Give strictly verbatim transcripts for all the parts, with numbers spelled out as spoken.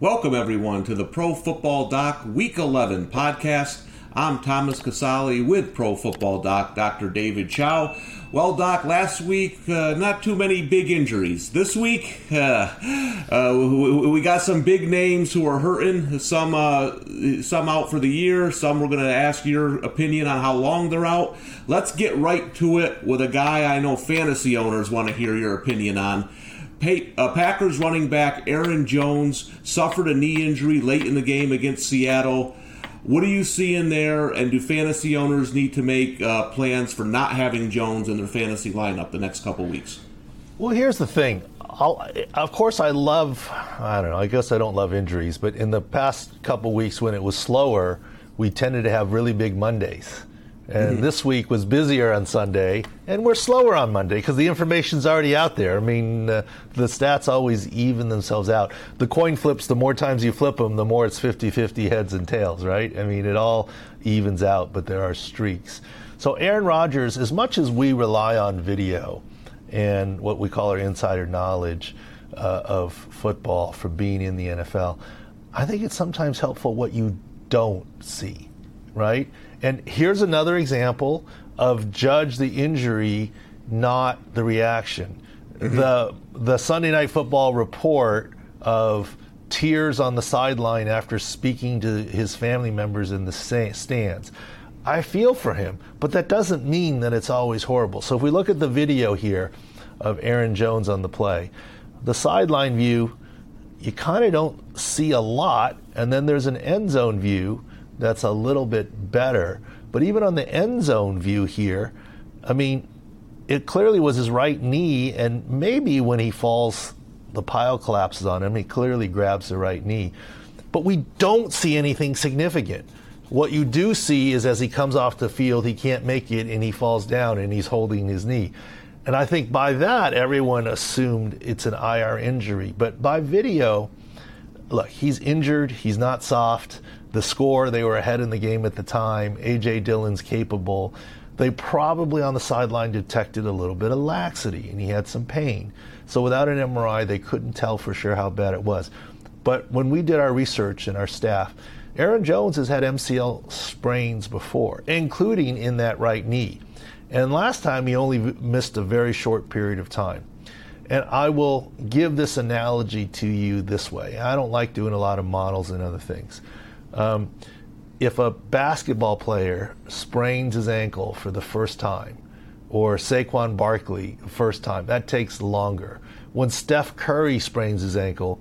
Welcome, everyone, to the Pro Football Doc Week eleven podcast. I'm Thomas Casale with Pro Football Doc, Doctor David Chow. Well, Doc, last week, uh, not too many big injuries. This week, uh, uh, we, we got some big names who are hurting, some uh, some out for the year, some we're going to ask your opinion on how long they're out. Let's get right to it with a guy I know fantasy owners want to hear your opinion on. Packers running back Aaron Jones suffered a knee injury late in the game against Seattle. What are you seeing there, and do fantasy owners need to make uh, plans for not having Jones in their fantasy lineup the next couple weeks? Well, here's the thing. I'll, of course, I love, I don't know, I guess I don't love injuries, but in the past couple weeks when it was slower, we tended to have really big Mondays. And mm-hmm. this week was busier on Sunday, and we're slower on Monday because the information's already out there. I mean, uh, the stats always even themselves out. The coin flips, the more times you flip them, the more it's fifty-fifty heads and tails, right? I mean, it all evens out, but there are streaks. So Aaron Rodgers, as much as we rely on video and what we call our insider knowledge uh, of football for being in the N F L, I think it's sometimes helpful what you don't see, right? And here's another example of judge the injury, not the reaction. Mm-hmm. The the Sunday Night Football report of tears on the sideline after speaking to his family members in the stands. I feel for him, but that doesn't mean that it's always horrible. So if we look at the video here of Aaron Jones on the play, the sideline view, you kind of don't see a lot, and then there's an end zone view that's a little bit better. But even on the end zone view here, I mean, it clearly was his right knee, and maybe when he falls, the pile collapses on him. He clearly grabs the right knee. But we don't see anything significant. What you do see is as he comes off the field, he can't make it, and he falls down, and he's holding his knee. And I think by that, everyone assumed it's an I R injury. But by video, look, he's injured, he's not soft. The score, they were ahead in the game at the time. A J Dillon's capable. They probably on the sideline detected a little bit of laxity, and he had some pain. So without an M R I, they couldn't tell for sure how bad it was. But when we did our research and our staff, Aaron Jones has had M C L sprains before, including in that right knee. And last time, he only missed a very short period of time. And I will give this analogy to you this way. I don't like doing a lot of models and other things. Um, if a basketball player sprains his ankle for the first time, or Saquon Barkley first time, that takes longer. When Steph Curry sprains his ankle,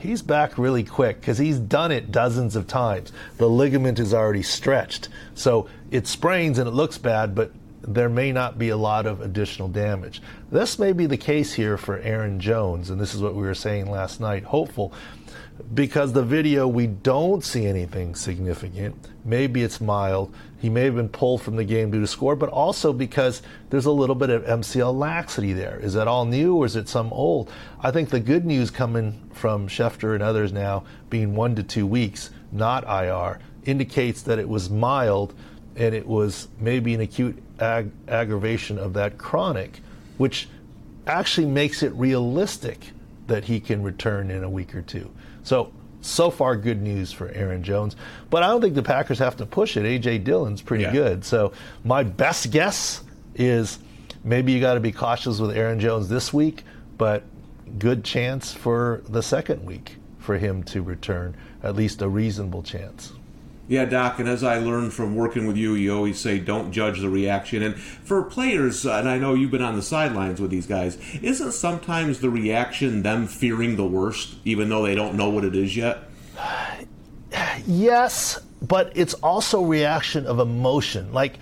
he's back really quick because he's done it dozens of times. The ligament is already stretched. So it sprains and it looks bad, but there may not be a lot of additional damage. This may be the case here for Aaron Jones, and this is what we were saying last night, hopeful. Because the video, we don't see anything significant. Maybe it's mild. He may have been pulled from the game due to score, but also because there's a little bit of M C L laxity there. Is that all new or is it some old? I think the good news coming from Schefter and others now being one to two weeks, not I R, indicates that it was mild and it was maybe an acute ag- aggravation of that chronic, which actually makes it realistic that he can return in a week or two. So, so far good news for Aaron Jones. But I don't think the Packers have to push it. A J. Dillon's pretty yeah. good. So my best guess is maybe you got to be cautious with Aaron Jones this week, but good chance for the second week for him to return, at least a reasonable chance. Yeah, Doc, and as I learned from working with you, you always say don't judge the reaction. And for players, and I know you've been on the sidelines with these guys, isn't sometimes the reaction them fearing the worst, even though they don't know what it is yet? Yes, but it's also reaction of emotion. Like,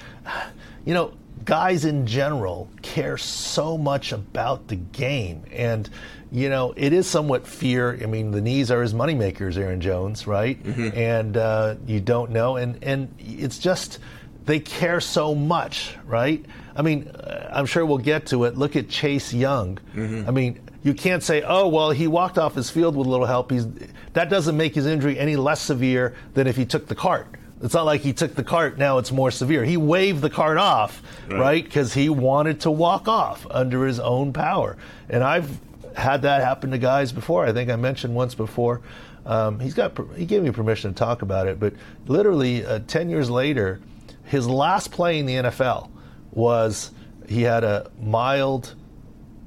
you know, guys in general care so much about the game. And, you know, it is somewhat fear. I mean, the knees are his moneymakers, Aaron Jones, right? Mm-hmm. And uh, you don't know. And, and it's just they care so much, right? I mean, I'm sure we'll get to it. Look at Chase Young. Mm-hmm. I mean, you can't say, oh, well, he walked off his field with a little help. He's, that doesn't make his injury any less severe than if he took the cart. It's not like he took the cart, now it's more severe. He waved the cart off, right? Because right? he wanted to walk off under his own power. And I've had that happen to guys before. I think I mentioned once before um, he's got he gave me permission to talk about it, but literally uh, ten years later, his last play in the N F L was he had a mild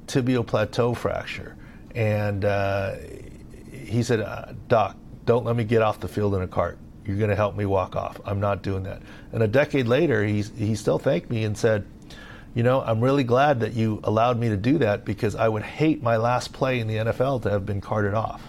tibial plateau fracture, and uh, he said, uh, "Doc, don't let me get off the field in a cart. You're going to help me walk off. I'm not doing that." And a decade later, he he still thanked me and said, "You know, I'm really glad that you allowed me to do that, because I would hate my last play in the N F L to have been carted off."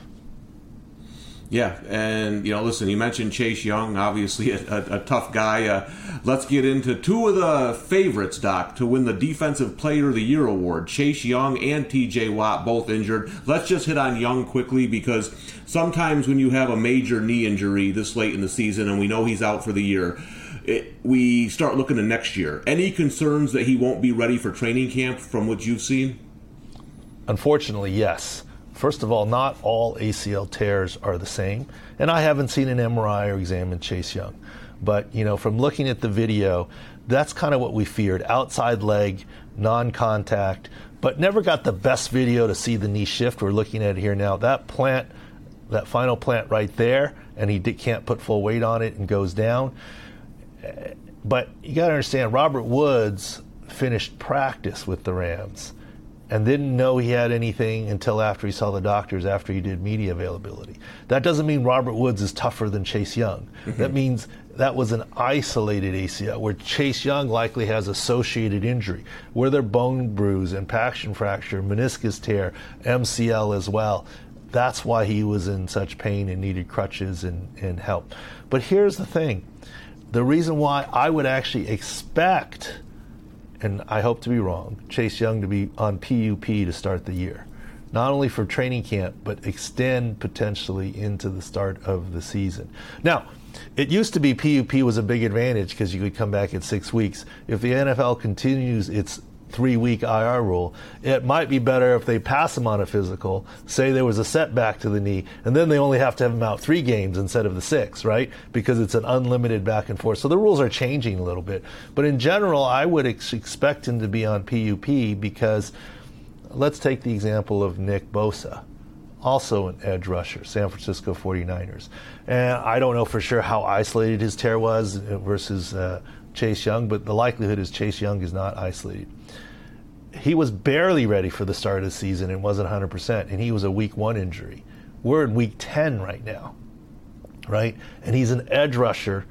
Yeah, and, you know, listen, you mentioned Chase Young, obviously a, a, a tough guy. Uh, let's get into two of the favorites, Doc, to win the Defensive Player of the Year award. Chase Young and T J. Watt, both injured. Let's just hit on Young quickly, because sometimes when you have a major knee injury this late in the season, and we know he's out for the year, It, we start looking to next year. Any concerns that he won't be ready for training camp from what you've seen? Unfortunately, yes. First of all, not all A C L tears are the same. And I haven't seen an M R I or examined Chase Young. But, you know, from looking at the video, that's kind of what we feared. Outside leg, non-contact, but never got the best video to see the knee shift. We're looking at it here now. That plant, that final plant right there, and he did, can't put full weight on it and goes down. But you got to understand, Robert Woods finished practice with the Rams and didn't know he had anything until after he saw the doctors, after he did media availability. That doesn't mean Robert Woods is tougher than Chase Young. Mm-hmm. That means that was an isolated A C L, where Chase Young likely has associated injury, where their bone bruise, impaction fracture, meniscus tear, M C L as well. That's why he was in such pain and needed crutches and, and help. But here's the thing. The reason why I would actually expect, and I hope to be wrong, Chase Young to be on P U P to start the year, not only for training camp, but extend potentially into the start of the season. Now, it used to be P U P was a big advantage because you could come back in six weeks. If the N F L continues its three-week I R rule, it might be better if they pass him on a physical, say there was a setback to the knee, and then they only have to have him out three games instead of the six, right? Because it's an unlimited back and forth. So the rules are changing a little bit. But in general, I would ex- expect him to be on P U P, because let's take the example of Nick Bosa, also an edge rusher, San Francisco forty-niners. And I don't know for sure how isolated his tear was versus uh, Chase Young, but the likelihood is Chase Young is not isolated. He was barely ready for the start of the season and wasn't one hundred percent, and he was a week one injury. We're in week ten right now, right? And he's an edge rusher,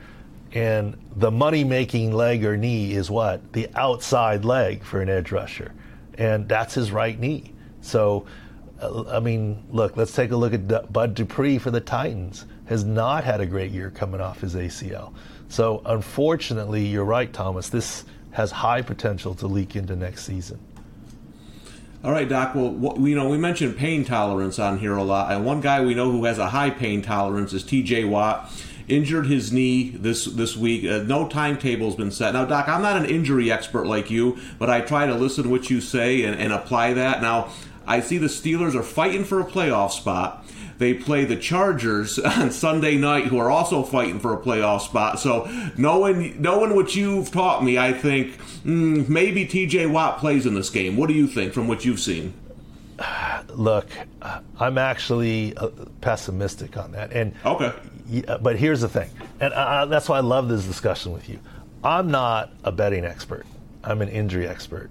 and the money-making leg or knee is what? The outside leg for an edge rusher, and that's his right knee. So, I mean, look, let's take a look at Bud Dupree for the Titans. Has not had a great year coming off his A C L. So, unfortunately, you're right, Thomas. This has high potential to leak into next season. All right, Doc. Well, what, you know, we mentioned pain tolerance on here a lot, and one guy we know who has a high pain tolerance is T J. Watt. Injured his knee this this week. Uh, no timetable's been set. Now, Doc, I'm not an injury expert like you, but I try to listen to what you say and, and apply that. Now, I see the Steelers are fighting for a playoff spot. They play the Chargers on Sunday night, who are also fighting for a playoff spot. So knowing, knowing what you've taught me, I think mm, maybe T J. Watt plays in this game. What do you think from what you've seen? Look, I'm actually pessimistic on that. And okay. But here's the thing, and I, that's why I love this discussion with you. I'm not a betting expert. I'm an injury expert.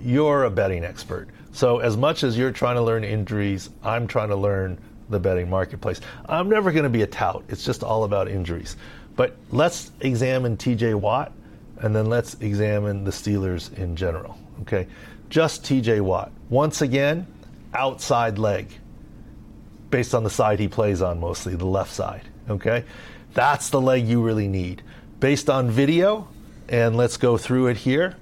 You're a betting expert. So as much as you're trying to learn injuries, I'm trying to learn the betting marketplace. I'm never going to be a tout. It's just all about injuries. But let's examine T J. Watt, and then let's examine the Steelers in general. Okay, just T J. Watt. Once again, outside leg, based on the side he plays on mostly, the left side. Okay, that's the leg you really need. Based on video, and let's go through it here,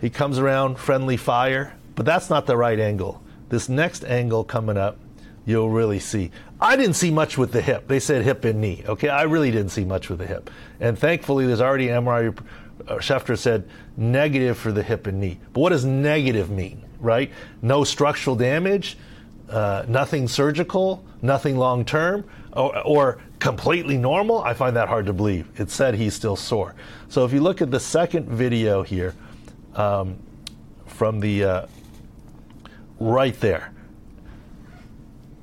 he comes around, friendly fire, but that's not the right angle. This next angle coming up, you'll really see. I didn't see much with the hip. They said hip and knee. Okay, I really didn't see much with the hip. And thankfully, there's already an M R I. Schefter said negative for the hip and knee. But what does negative mean, right? No structural damage, uh, nothing surgical, nothing long-term, or, or completely normal. I find that hard to believe. It said he's still sore. So if you look at the second video here, um, from the uh, right there,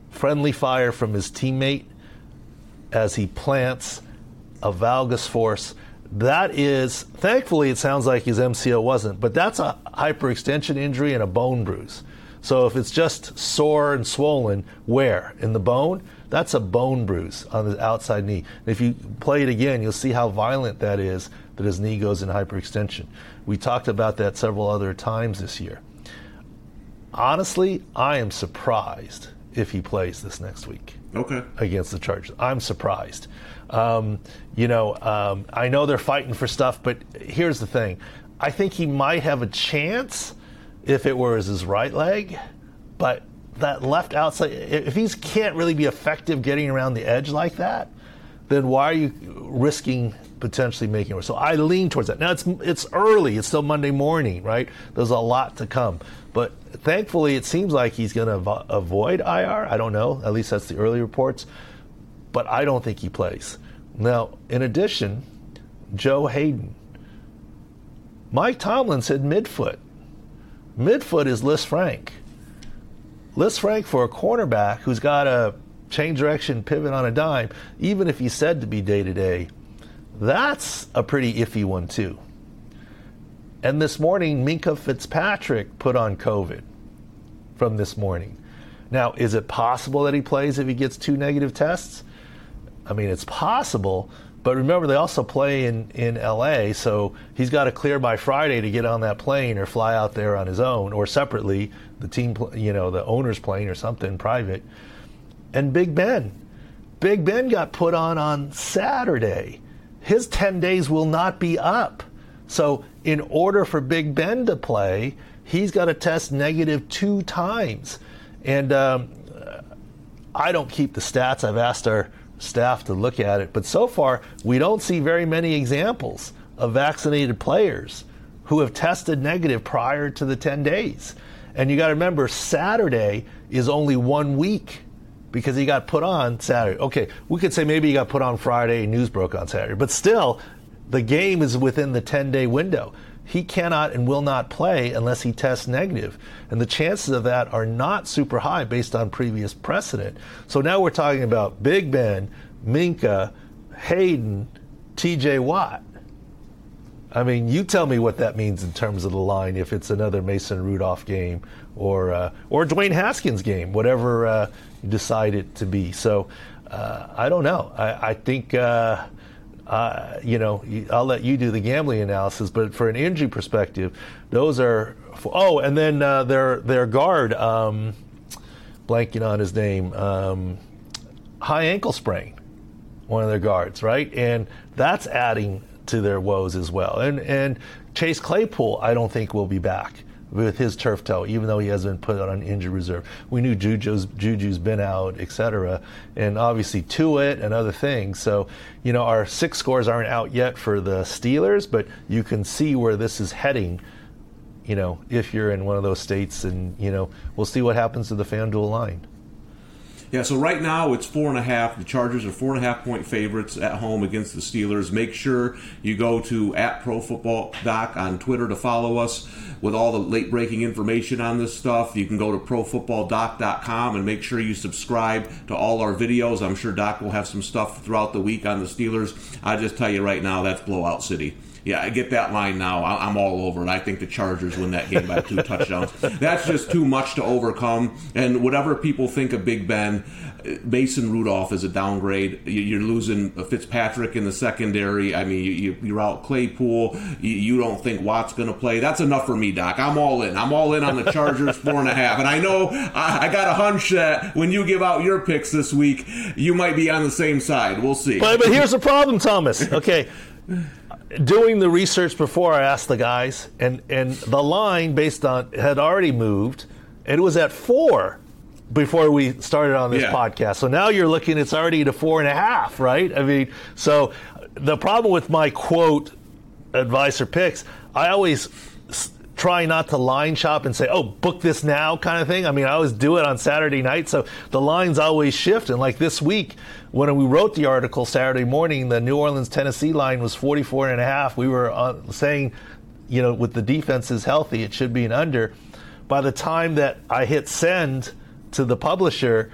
friendly fire from his teammate. as he plants a valgus force. That is, thankfully, it sounds like his M C L wasn't, but that's a hyperextension injury and a bone bruise. So if it's just sore and swollen, where? In the bone? That's a bone bruise on his outside knee. And if you play it again, you'll see how violent that is, that his knee goes in hyperextension. We talked about that several other times this year. Honestly, I am surprised if he plays this next week. Okay. Against the Chargers. I'm surprised. Um, you know, um, I know they're fighting for stuff, but here's the thing. I think he might have a chance if it were his right leg, but that left outside, if he can't really be effective getting around the edge like that, then why are you risking potentially making it worse? So I lean towards that. Now, it's it's early. It's still Monday morning, right? There's a lot to come. But thankfully, it seems like he's going to avo- avoid I R. I don't know. At least that's the early reports. But I don't think he plays. Now, in addition, Joe Hayden. Mike Tomlin said midfoot. Midfoot is Liz Frank. Liz Frank for a cornerback who's got a change direction pivot on a dime, even if he's said to be day-to-day, that's a pretty iffy one too. And this morning, Minkah Fitzpatrick put on COVID from this morning. Now, is it possible that he plays if he gets two negative tests? I mean, it's possible. But remember, they also play in, in L A, so he's got to clear by Friday to get on that plane or fly out there on his own or separately, the team, you know, the owner's plane or something private. And Big Ben. Big Ben got put on on Saturday. His ten days will not be up. So in order for Big Ben to play, he's got to test negative two times. And um, I don't keep the stats. I've asked our staff to look at it, but so far we don't see very many examples of vaccinated players who have tested negative prior to the ten days. And you got to remember, Saturday is only one week because he got put on Saturday. Okay, we could say maybe he got put on Friday and news broke on Saturday, but still the game is within the ten-day window. He cannot and will not play unless he tests negative. And the chances of that are not super high based on previous precedent. So now we're talking about Big Ben, Minkah, Hayden, T J. Watt. I mean, you tell me what that means in terms of the line if it's another Mason Rudolph game or uh, or Dwayne Haskins game, whatever uh, you decide it to be. So uh, I don't know. I, I think... Uh, Uh, you know, I'll let you do the gambling analysis, but for an injury perspective, those are. Oh, and then uh, their their guard, um, blanking on his name, um, high ankle sprain, one of their guards, right? And that's adding to their woes as well. And and Chase Claypool, I don't think will be back with his turf toe, even though he has been put on injury reserve. We knew Juju's, Juju's been out, et cetera, and obviously Tua and other things. So, you know, our six scores aren't out yet for the Steelers, but you can see where this is heading, you know, if you're in one of those states. And, you know, we'll see what happens to the FanDuel line. Yeah, so right now it's four and a half. The Chargers are four and a half point favorites at home against the Steelers. Make sure you go to at Pro Football Doc on Twitter to follow us with all the late breaking information on this stuff. You can go to pro football doc dot com and make sure you subscribe to all our videos. I'm sure Doc will have some stuff throughout the week on the Steelers. I just tell you right now, that's blowout city. Yeah, I get that line now. I'm all over it. I think the Chargers win that game by two touchdowns. That's just too much to overcome. And whatever people think of Big Ben, Mason Rudolph is a downgrade. You're losing Fitzpatrick in the secondary. I mean, you're out Claypool. You don't think Watt's going to play. That's enough for me, Doc. I'm all in. I'm all in on the Chargers, four and a half. And I know I got a hunch that when you give out your picks this week, you might be on the same side. We'll see. But, but here's the problem, Thomas. Okay. Doing the research before, I asked the guys, and, and the line based on had already moved. It was at four before we started on this yeah. podcast. So now you're looking, it's already to four and a half, right? I mean, so the problem with my quote advice or picks, I always try not to line shop and say, oh, book this now kind of thing. I mean, I always do it on Saturday night, so the lines always shift. And like this week, when we wrote the article Saturday morning, the New Orleans, Tennessee line was forty-four and a half. We were uh, saying, you know, with the defenses healthy, it should be an under. By the time that I hit send to the publisher,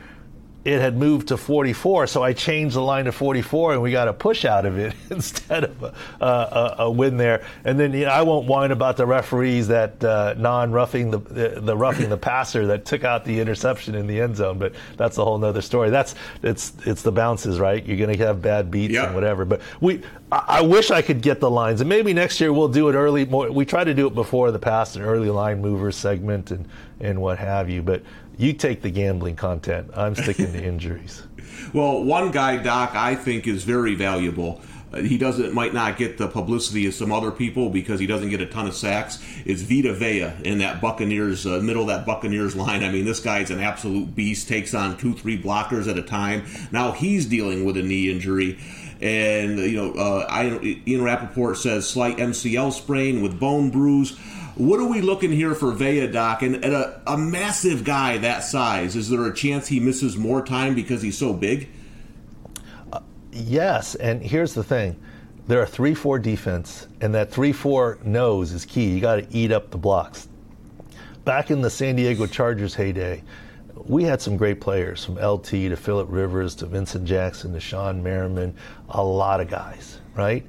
it had moved to forty-four, so I changed the line to forty-four, and we got a push out of it instead of a, a, a win there. And then you know, I won't whine about the referees that uh, non-roughing the, the the roughing the passer that took out the interception in the end zone, but that's a whole other story. That's it's it's the bounces, right? You're going to have bad beats yeah. and whatever. But we, I, I wish I could get the lines, and maybe next year we'll do it early. More, we try to do it before the pass and early line movers segment and and what have you, but. You take the gambling content. I'm sticking to injuries. Well, one guy, Doc, I think is very valuable. Uh, he doesn't might not get the publicity of some other people because he doesn't get a ton of sacks. It's Vita Vea in that Buccaneers, uh, middle of that Buccaneers line. I mean, this guy's an absolute beast. Takes on two, three blockers at a time. Now he's dealing with a knee injury. And, you know, uh, I, Ian Rappaport says slight M C L sprain with bone bruise. What are we looking here for Vea, Doc? And, and a, a massive guy that size, is there a chance he misses more time because he's so big? Uh, yes, and here's the thing. They're a three four defense, and that three four nose is key. You got to eat up the blocks. Back in the San Diego Chargers heyday, we had some great players, from L T to Phillip Rivers to Vincent Jackson to Sean Merriman, a lot of guys, right?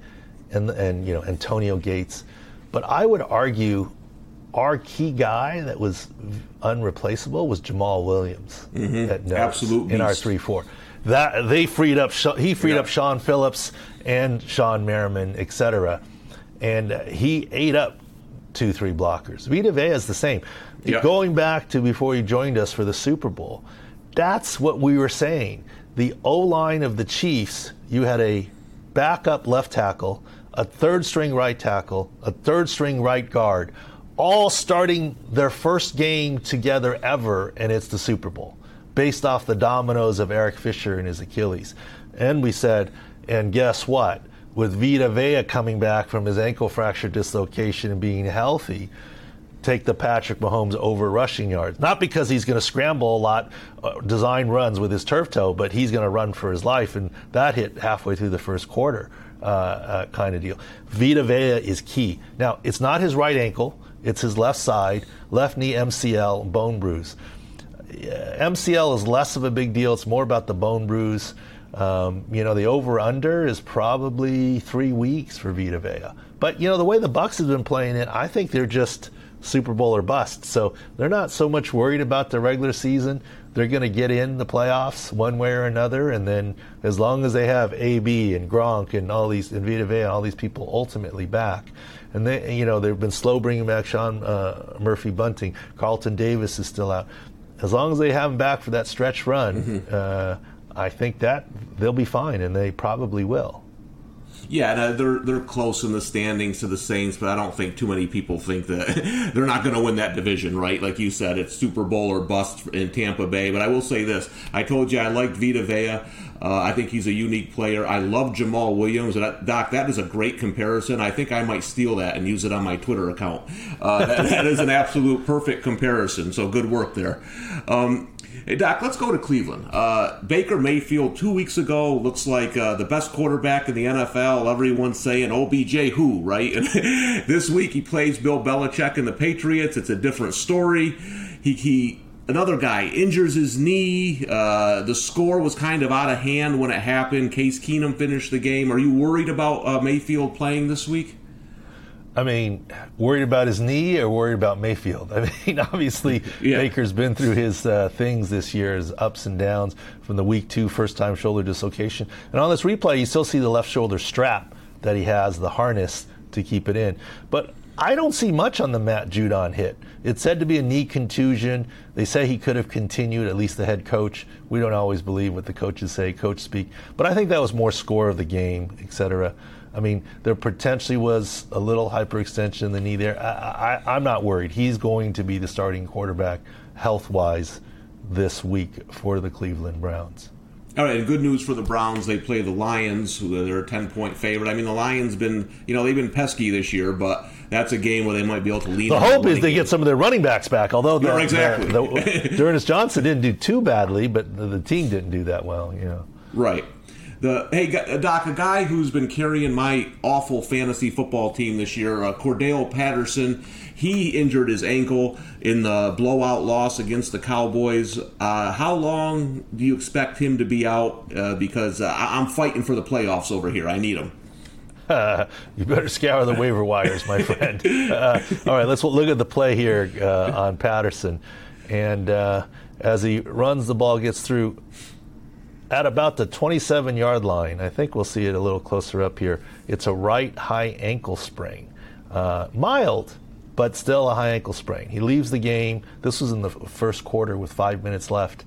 And, and you know, Antonio Gates. But I would argue our key guy that was unreplaceable was Jamal Williams mm-hmm. at nose, absolute in our three four. That they freed up he freed yeah. up Sean Phillips and Sean Merriman, et cetera. And he ate up two, three blockers. Vita Vea is the same. Yeah. Going back to before he joined us for the Super Bowl, that's what we were saying. The O-line of the Chiefs, you had a backup left tackle, a third-string right tackle, a third-string right guard, all starting their first game together ever, and it's the Super Bowl, based off the dominoes of Eric Fisher and his Achilles. And we said, and guess what? With Vita Vea coming back from his ankle fracture dislocation and being healthy, take the Patrick Mahomes over rushing yards. Not because he's going to scramble a lot, uh, design runs with his turf toe, but he's going to run for his life, and that hit halfway through the first quarter. Uh, uh, kind of deal. Vita Vea is key. Now, it's not his right ankle, it's his left side, left knee M C L, bone bruise. Uh, M C L is less of a big deal, it's more about the bone bruise. Um, you know, the over-under is probably three weeks for Vita Vea. But, you know, the way the Bucs have been playing it, I think they're just Super Bowl or bust. So they're not so much worried about the regular season. They're going to get in the playoffs one way or another, and then as long as they have A B and Gronk and all these and Vita Vea, all these people ultimately back, and they, you know, they've been slow bringing back Sean uh, Murphy Bunting. Carlton Davis is still out. As long as they have him back for that stretch run, mm-hmm. uh, I think that they'll be fine, and they probably will. Yeah, they're they're close in the standings to the Saints, but I don't think too many people think that they're not going to win that division, right? Like you said, it's Super Bowl or bust in Tampa Bay. But I will say this. I told you I liked Vita Vea. Uh, I think he's a unique player. I love Jamal Williams. And I, Doc, that is a great comparison. I think I might steal that and use it on my Twitter account. Uh, that, that is an absolute perfect comparison, so good work there. Um Hey, Doc, let's go to Cleveland. Uh, Baker Mayfield, two weeks ago, looks like uh, the best quarterback in the N F L. Everyone's saying, O B J who, right? And this week he plays Bill Belichick and the Patriots. It's a different story. He, he another guy injures his knee. Uh, the score was kind of out of hand when it happened. Case Keenum finished the game. Are you worried about uh, Mayfield playing this week? I mean, worried about his knee or worried about Mayfield? I mean, obviously, yeah. Baker's been through his uh, things this year, his ups and downs from the week two first-time shoulder dislocation. And on this replay, you still see the left shoulder strap that he has, the harness to keep it in. But I don't see much on the Matt Judon hit. It's said to be a knee contusion. They say he could have continued, at least the head coach. We don't always believe what the coaches say, coach speak. But I think that was more score of the game, et cetera. I mean, there potentially was a little hyperextension in the knee there. I, I, I'm not worried. He's going to be the starting quarterback health-wise this week for the Cleveland Browns. All right, good news for the Browns. They play the Lions, who they're a ten-point favorite. I mean, the Lions been, you know, they've been pesky this year, but that's a game where they might be able to lead. The hope is they get some of their running backs back, although the, yeah, exactly. the, the, D'Ernest Johnson didn't do too badly, but the, the team didn't do that well, you know. Right. The hey, Doc, a guy who's been carrying my awful fantasy football team this year, uh, Cordarrelle Patterson, he injured his ankle in the blowout loss against the Cowboys. Uh, how long do you expect him to be out? Uh, because uh, I'm fighting for the playoffs over here. I need him. Uh, you better scour the waiver wires, my friend. Uh, all right, let's look at the play here uh, on Patterson. And uh, as he runs, the ball gets through at about the twenty-seven-yard line. I think we'll see it a little closer up here. It's a right high ankle sprain. Uh, mild, but still a high ankle sprain. He leaves the game. This was in the first quarter with five minutes left.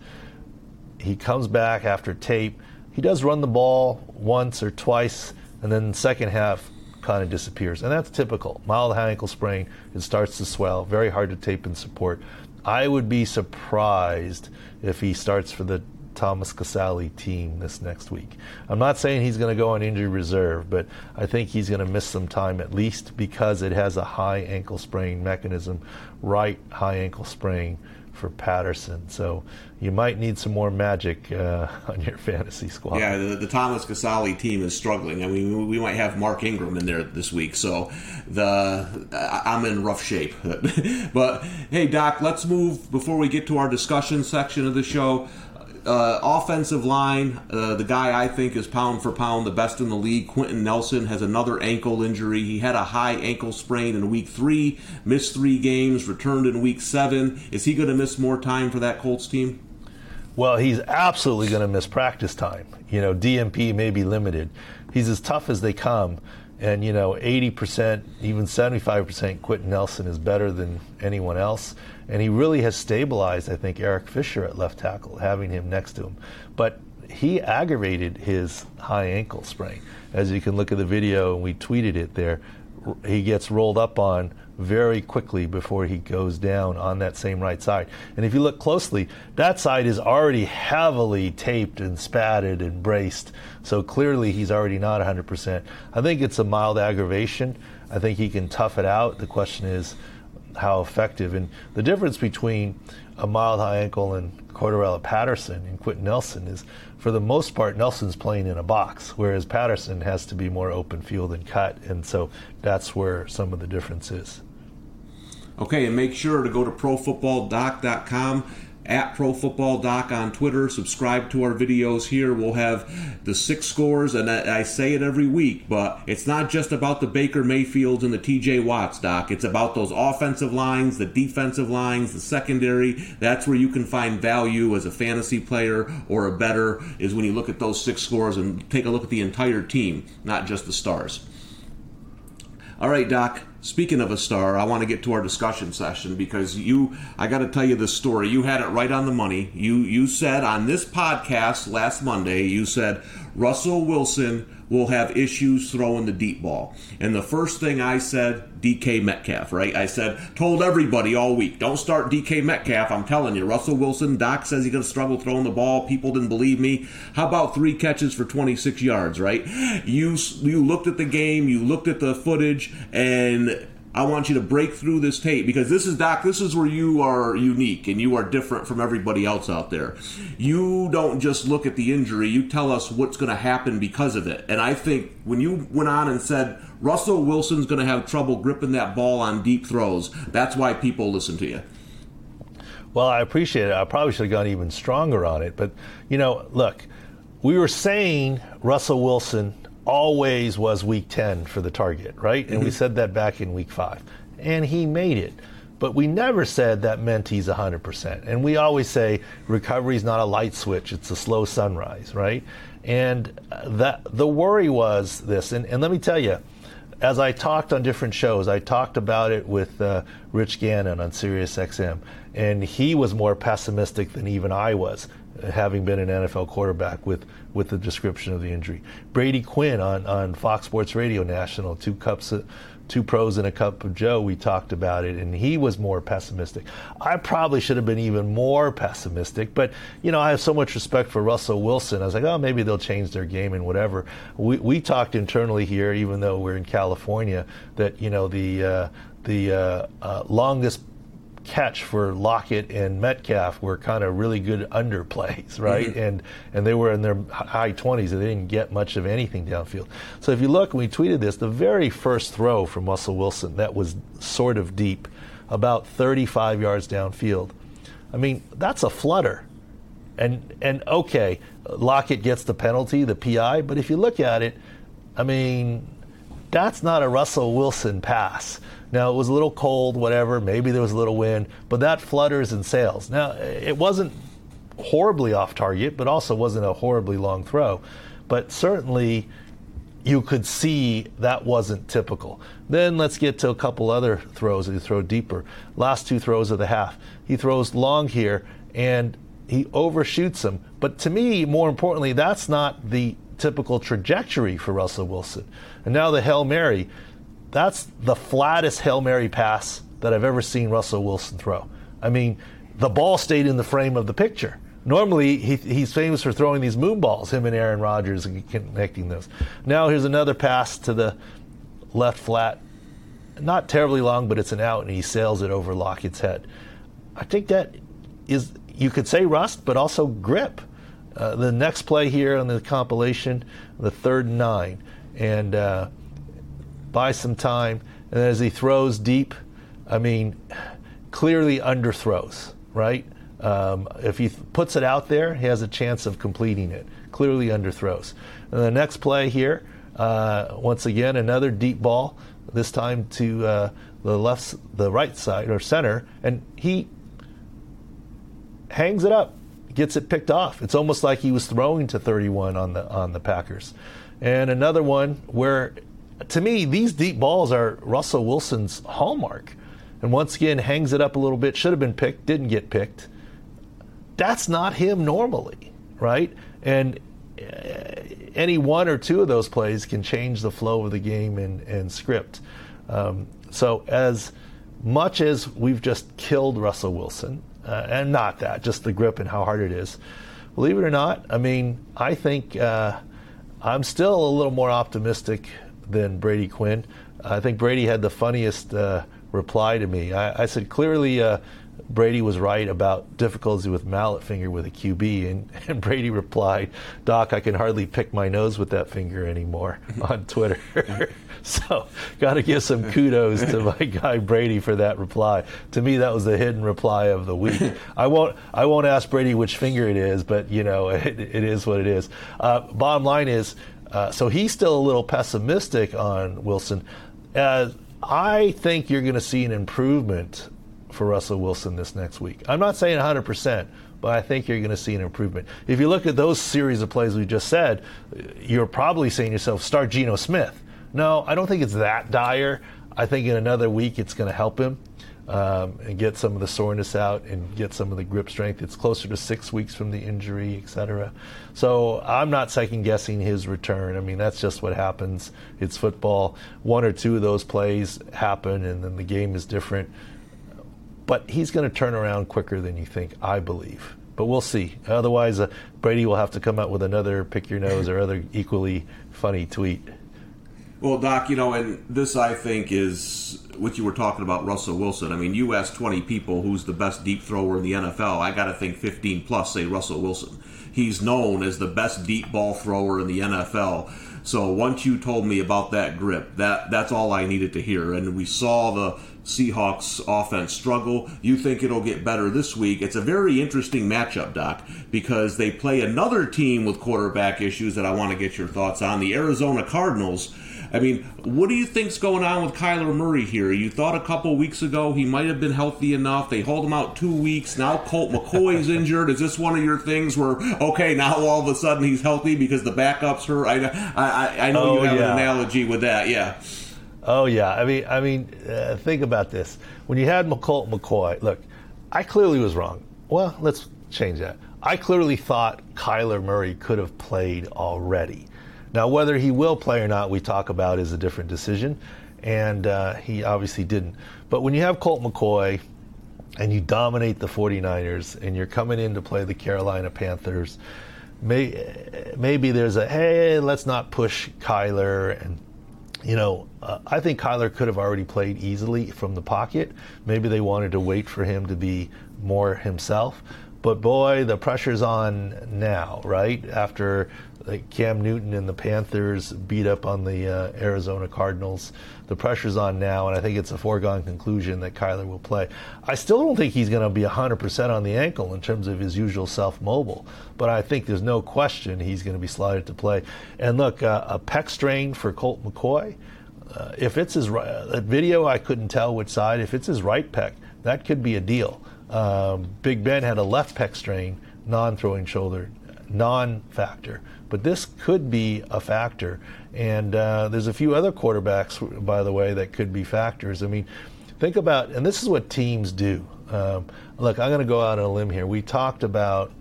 He comes back after tape. He does run the ball once or twice, and then the second half kind of disappears. And that's typical. Mild high ankle sprain. It starts to swell. Very hard to tape and support. I would be surprised if he starts for the Thomas Casale team this next week. I'm not saying he's going to go on injury reserve, but I think he's going to miss some time at least because it has a high ankle sprain mechanism, right high ankle sprain for Patterson. So you might need some more magic uh, on your fantasy squad. Yeah, the, the Thomas Casale team is struggling. I mean, we might have Mark Ingram in there this week, so the I'm in rough shape. But, hey, Doc, let's move, before we get to our discussion section of the show, Uh, offensive line, uh, the guy I think is pound for pound the best in the league, Quenton Nelson, has another ankle injury. He had a high ankle sprain in week three, missed three games, returned in week seven. Is he going to miss more time for that Colts team? Well, he's absolutely going to miss practice time. You know, D M P may be limited. He's as tough as they come. And, you know, eighty percent, even seventy-five percent, Quenton Nelson is better than anyone else. And he really has stabilized, I think, Eric Fisher at left tackle, having him next to him. But he aggravated his high ankle sprain. As you can look at the video, and we tweeted it there, he gets rolled up on very quickly before he goes down on that same right side. And if you look closely, that side is already heavily taped and spatted and braced. So clearly he's already not one hundred percent. I think it's a mild aggravation. I think he can tough it out. The question is how effective. And the difference between a mild high ankle and Cordarrelle Patterson and Quenton Nelson is, for the most part, Nelson's playing in a box, whereas Patterson has to be more open field and cut, and so that's where some of the difference is. Okay, and make sure to go to pro football doc dot com, at pro football doc on Twitter. Subscribe to our videos here. We'll have the six scores, and I, I say it every week, but it's not just about the Baker Mayfields and the T J. Watts, Doc. It's about those offensive lines, the defensive lines, the secondary. That's where you can find value as a fantasy player or a bettor, is when you look at those six scores and take a look at the entire team, not just the stars. All right, Doc. Speaking of a star, I want to get to our discussion session because you, I got to tell you this story. You had it right on the money. You you said on this podcast last Monday, you said Russell Wilson will have issues throwing the deep ball. And the first thing I said, D K Metcalf, right? I said, told everybody all week, don't start D K Metcalf. I'm telling you, Russell Wilson, Doc says he's going to struggle throwing the ball. People didn't believe me. How about three catches for twenty-six yards, right? You, you looked at the game, you looked at the footage, and I want you to break through this tape because this is, Doc, this is where you are unique and you are different from everybody else out there. You don't just look at the injury. You tell us what's going to happen because of it. And I think when you went on and said, Russell Wilson's going to have trouble gripping that ball on deep throws, that's why people listen to you. Well, I appreciate it. I probably should have gone even stronger on it. But, you know, look, we were saying Russell Wilson always was week ten for the target, right? And we said that back in week five. And he made it. But we never said that meant he's one hundred percent. And we always say recovery is not a light switch. It's a slow sunrise, right? And that the worry was this. And, and let me tell you, as I talked on different shows, I talked about it with uh, Rich Gannon on Sirius X M. And he was more pessimistic than even I was, having been an N F L quarterback with, with the description of the injury. Brady Quinn on, on Fox Sports Radio National, two cups, two pros and a cup of Joe, we talked about it, and he was more pessimistic. I probably should have been even more pessimistic, but, you know, I have so much respect for Russell Wilson. I was like, oh, maybe they'll change their game and whatever. We we talked internally here, even though we're in California, that, you know, the, uh, the uh, uh, longest catch for Lockett and Metcalf were kind of really good underplays, right? Mm-hmm. And and they were in their high twenties, and they didn't get much of anything downfield. So if you look, we tweeted this, the very first throw from Russell Wilson, that was sort of deep, about thirty-five yards downfield. I mean, that's a flutter. And, and okay, Lockett gets the penalty, the P I, but if you look at it, I mean, that's not a Russell Wilson pass. Now, it was a little cold, whatever, maybe there was a little wind, but that flutters and sails. Now, it wasn't horribly off target, but also wasn't a horribly long throw. But certainly, you could see that wasn't typical. Then let's get to a couple other throws that he threw deeper. Last two throws of the half. He throws long here, and he overshoots him. But to me, more importantly, that's not the typical trajectory for Russell Wilson. And now the Hail Mary, that's the flattest Hail Mary pass that I've ever seen Russell Wilson throw. I mean, the ball stayed in the frame of the picture. Normally, he, he's famous for throwing these moon balls, him and Aaron Rodgers, and connecting those. Now here's another pass to the left flat. Not terribly long, but it's an out, and he sails it over Lockett's head. I think that is, you could say rust, but also grip. Uh, the next play here on the compilation, the third and nine, and uh, buys some time. And as he throws deep, I mean, clearly underthrows, right? Um, if he th- puts it out there, he has a chance of completing it. Clearly underthrows. And the next play here, uh, once again, another deep ball. This time to uh, the left, the right side or center, and he hangs it up, gets it picked off. It's almost like he was throwing to thirty-one on the on the Packers. And another one where, to me, these deep balls are Russell Wilson's hallmark. And once again, hangs it up a little bit. Should have been picked. Didn't get picked. That's not him normally, right? And any one or two of those plays can change the flow of the game and, and script. Um, so as much as we've just killed Russell Wilson, uh, and not that, just the grip and how hard it is, believe it or not, I mean, I think uh, I'm still a little more optimistic than Brady Quinn. I think Brady had the funniest uh, reply to me. I, I said, clearly, uh, Brady was right about difficulty with mallet finger with a Q B, and, and Brady replied, "Doc, I can hardly pick my nose with that finger anymore," on Twitter. So, got to give some kudos to my guy Brady for that reply. To me, that was the hidden reply of the week. I won't, I won't ask Brady which finger it is, but you know, it, it is what it is. Uh, bottom line is, uh, so he's still a little pessimistic on Wilson. Uh, I think you're going to see an improvement for Russell Wilson this next week. I'm not saying one hundred percent, but I think you're going to see an improvement. If you look at those series of plays we just said, you're probably saying to yourself, start Geno Smith. No, I don't think it's that dire. I think in another week it's going to help him um, and get some of the soreness out and get some of the grip strength. It's closer to six weeks from the injury, et cetera. So I'm not second-guessing his return. I mean, that's just what happens. It's football. One or two of those plays happen, and then the game is different. But he's going to turn around quicker than you think, I believe. But we'll see. Otherwise, uh, Brady will have to come up with another pick your nose or other equally funny tweet. Well, Doc, you know, and this, I think, is what you were talking about, Russell Wilson. I mean, you asked twenty people who's the best deep thrower in the N F L. I got to think fifteen plus say Russell Wilson. He's known as the best deep ball thrower in the N F L. So once you told me about that grip, that that's all I needed to hear. And we saw the Seahawks offense struggle. You think it'll get better this week. It's a very interesting matchup, Doc, because they play another team with quarterback issues that I want to get your thoughts on, the Arizona Cardinals. I mean, what do you think's going on with Kyler Murray here? You thought a couple weeks ago he might have been healthy enough. They hold him out two weeks. Now Colt McCoy's injured. Is this one of your things where, okay, now all of a sudden he's healthy because the backup's hurt? I, I, I know oh, you have yeah. an analogy with that, yeah. Oh, yeah. I mean, I mean, uh, think about this. When you had Colt McCoy, look, I clearly was wrong. Well, let's change that. I clearly thought Kyler Murray could have played already. Now, whether he will play or not, we talk about is a different decision, and uh, he obviously didn't. But when you have Colt McCoy and you dominate the 49ers and you're coming in to play the Carolina Panthers, may, maybe there's a, hey, let's not push Kyler and You know, uh, I think Kyler could have already played easily from the pocket. Maybe they wanted to wait for him to be more himself. But boy, the pressure's on now, right? After like, Cam Newton and the Panthers beat up on the uh, Arizona Cardinals, the pressure's on now, and I think it's a foregone conclusion that Kyler will play. I still don't think he's going to be one hundred percent on the ankle in terms of his usual self-mobile, but I think there's no question he's going to be slotted to play. And look, uh, a pec strain for Colt McCoy. Uh, if it's his right, that video, I couldn't tell which side. If it's his right pec, that could be a deal. Um, Big Ben had a left pec strain, non-throwing shoulder, non-factor. But this could be a factor. And uh, there's a few other quarterbacks, by the way, that could be factors. I mean, think about, and this is what teams do. Um, look, I'm going to go out on a limb here. We talked about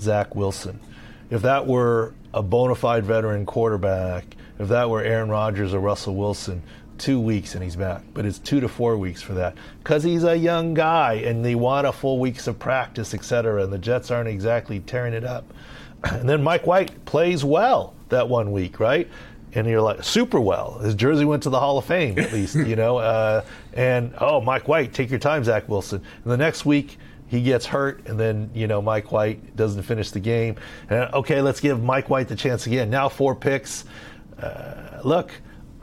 Zach Wilson. If that were a bona fide veteran quarterback, if that were Aaron Rodgers or Russell Wilson, two weeks and he's back, but it's two to four weeks for that because he's a young guy and they want a full weeks of practice, et cetera. And the Jets aren't exactly tearing it up. And then Mike White plays well that one week, right? And you're like, super well. His jersey went to the Hall of Fame, at least, you know. Uh, and oh, Mike White, take your time, Zach Wilson. And the next week he gets hurt, and then you know Mike White doesn't finish the game. And okay, let's give Mike White the chance again. Now four picks. Uh, look.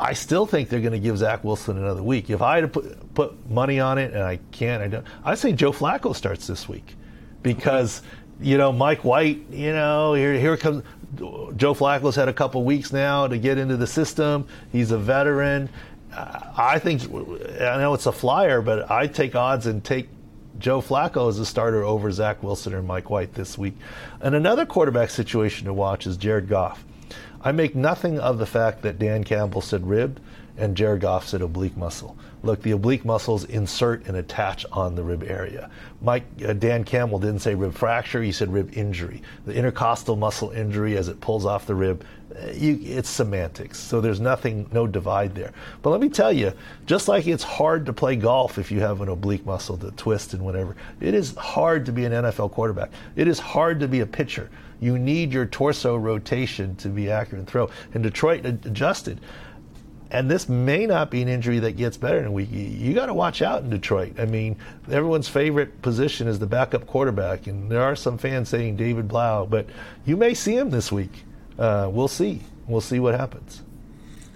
I still think they're going to give Zach Wilson another week. If I had to put, put money on it, and I can't, I don't. I say Joe Flacco starts this week because, you know, Mike White, you know, here here comes. Joe Flacco's had a couple weeks now to get into the system. He's a veteran. I think, I know it's a flyer, but I take odds and take Joe Flacco as a starter over Zach Wilson or Mike White this week. And another quarterback situation to watch is Jared Goff. I make nothing of the fact that Dan Campbell said rib and Jared Goff said oblique muscle. Look, the oblique muscles insert and attach on the rib area. Mike uh, Dan Campbell didn't say rib fracture, he said rib injury. The intercostal muscle injury as it pulls off the rib, you, it's semantics. So there's nothing, no divide there. But let me tell you, just like it's hard to play golf if you have an oblique muscle to twist and whatever, it is hard to be an N F L quarterback. It is hard to be a pitcher. You need your torso rotation to be accurate and throw. And Detroit adjusted. And this may not be an injury that gets better in a week. You, you got to watch out in Detroit. I mean, everyone's favorite position is the backup quarterback, and there are some fans saying David Blau, but you may see him this week. Uh, we'll see. We'll see what happens.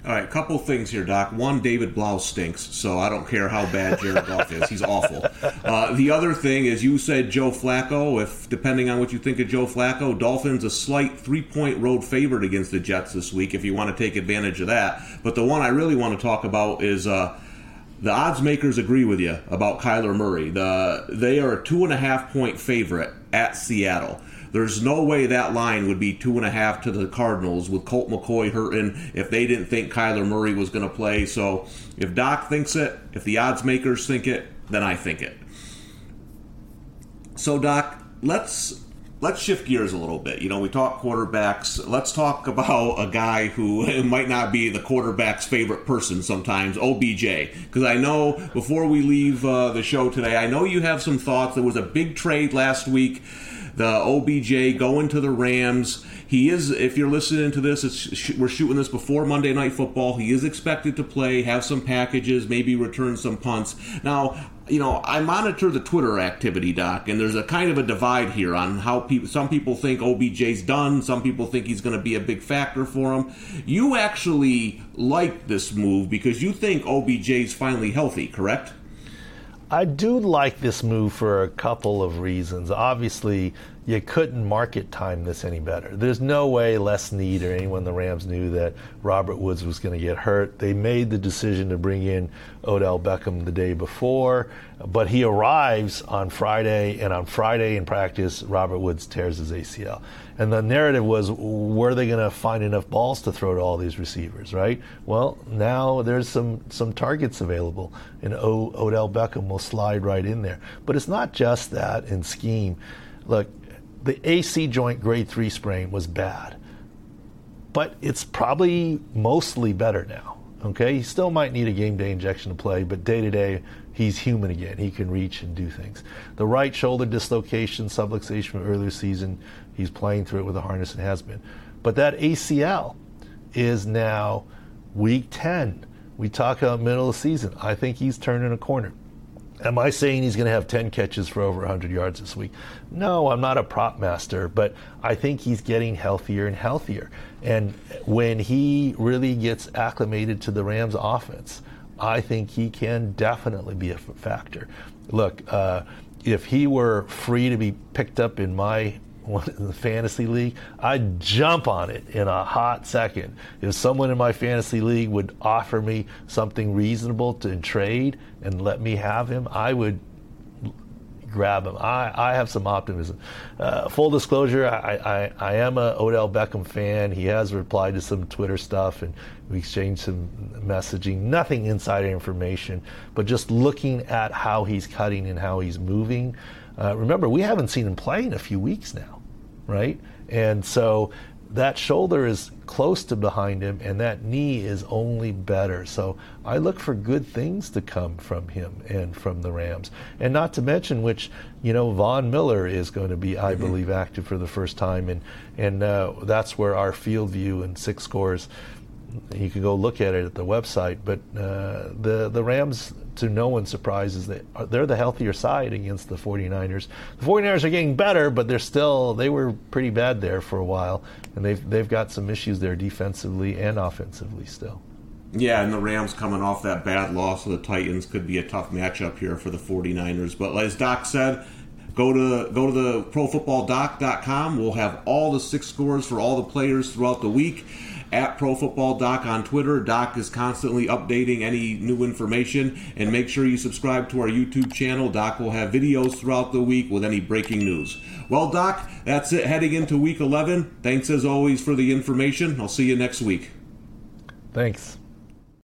All right, a couple things here, Doc. One, David Blau stinks, so I don't care how bad Jared Goff is. He's awful. Uh, the other thing is you said Joe Flacco. If depending on what you think of Joe Flacco, Dolphins a slight three-point road favorite against the Jets this week if you want to take advantage of that. But the one I really want to talk about is uh, the odds makers agree with you about Kyler Murray. The, they are a two-and-a-half-point favorite at Seattle. There's no way that line would be two and a half to the Cardinals with Colt McCoy hurting if they didn't think Kyler Murray was going to play. So if Doc thinks it, if the odds makers think it, then I think it. So Doc, let's let's shift gears a little bit. You know, we talk quarterbacks. Let's talk about a guy who might not be the quarterback's favorite person sometimes, O B J. Because I know before we leave uh, the show today, I know you have some thoughts. There was a big trade last week. The O B J going to the Rams. He is, if you're listening to this, it's, we're shooting this before Monday Night Football. He is expected to play, have some packages, maybe return some punts. Now, you know, I monitor the Twitter activity, Doc, and there's a kind of a divide here on how people, some people think O B J's done, some people think he's going to be a big factor for him. You actually like this move because you think O B J's finally healthy, correct? I do like this move for a couple of reasons. Obviously, you couldn't market time this any better. There's no way Les Snead or anyone in the Rams knew that Robert Woods was going to get hurt. They made the decision to bring in Odell Beckham the day before, but he arrives on Friday, and on Friday in practice, Robert Woods tears his A C L. And the narrative was, were they going to find enough balls to throw to all these receivers, right? Well, now there's some, some targets available, and o- Odell Beckham will slide right in there. But it's not just that in scheme. Look, the A C joint grade three sprain was bad, but it's probably mostly better now. Okay, he still might need a game day injection to play, but day to day, he's human again. He can reach and do things. The right shoulder dislocation, subluxation from earlier season, he's playing through it with a harness and has been. But that A C L is now Week ten, we talk about middle of the season. I think he's turning a corner. Am I saying he's going to have ten catches for over one hundred yards this week? No, I'm not a prop master, but I think he's getting healthier and healthier. And when he really gets acclimated to the Rams offense, I think he can definitely be a factor. Look, uh, if he were free to be picked up in my in the fantasy league, I'd jump on it in a hot second. If someone in my fantasy league would offer me something reasonable to trade and let me have him, I would grab him. I, I have some optimism. Uh, full disclosure, I, I, I am a Odell Beckham fan. He has replied to some Twitter stuff, and we exchanged some messaging. Nothing insider information, but just looking at how he's cutting and how he's moving. Uh, remember, we haven't seen him play in a few weeks now, right? And so that shoulder is close to behind him, and that knee is only better. So I look for good things to come from him and from the Rams. And not to mention, which, you know, Von Miller is going to be, I mm-hmm. believe, active for the first time. And, and uh, that's where our field view and six scores, you can go look at it at the website. But uh, the, the Rams, to no one's surprise, is that they're the healthier side against the 49ers. The 49ers are getting better, but they're still, they were pretty bad there for a while. And they've, they've got some issues there defensively and offensively still. Yeah, and the Rams coming off that bad loss to the Titans could be a tough matchup here for the 49ers. But as Doc said, go to go to the pro football doc dot com. We'll have all the six scores for all the players throughout the week. At ProFootballDoc on Twitter. Doc is constantly updating any new information. And make sure you subscribe to our YouTube channel. Doc will have videos throughout the week with any breaking news. Well, Doc, that's it heading into Week eleven. Thanks, as always, for the information. I'll see you next week. Thanks.